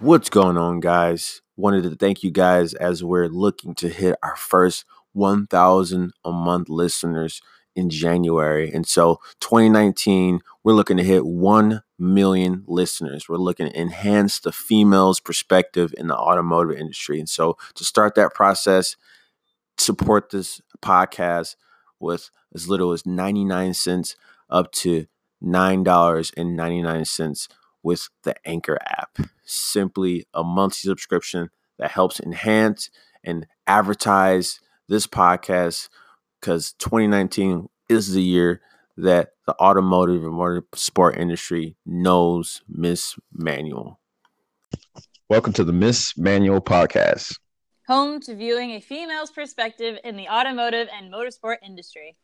What's going on, guys? Wanted to thank you guys as we're looking to hit our first 1,000 a month listeners in January. And so 2019, we're looking to hit 1 million listeners. We're looking to enhance the female's perspective in the automotive industry. And so to start that process, support this podcast with as little as 99 cents up to $9.99 with the Anchor app. Simply a monthly subscription that helps enhance and advertise this podcast, because 2019 is the year that the automotive and motorsport industry knows Miss Manual. Welcome to the Miss Manual podcast, home to viewing a female's perspective in the automotive and motorsport industry.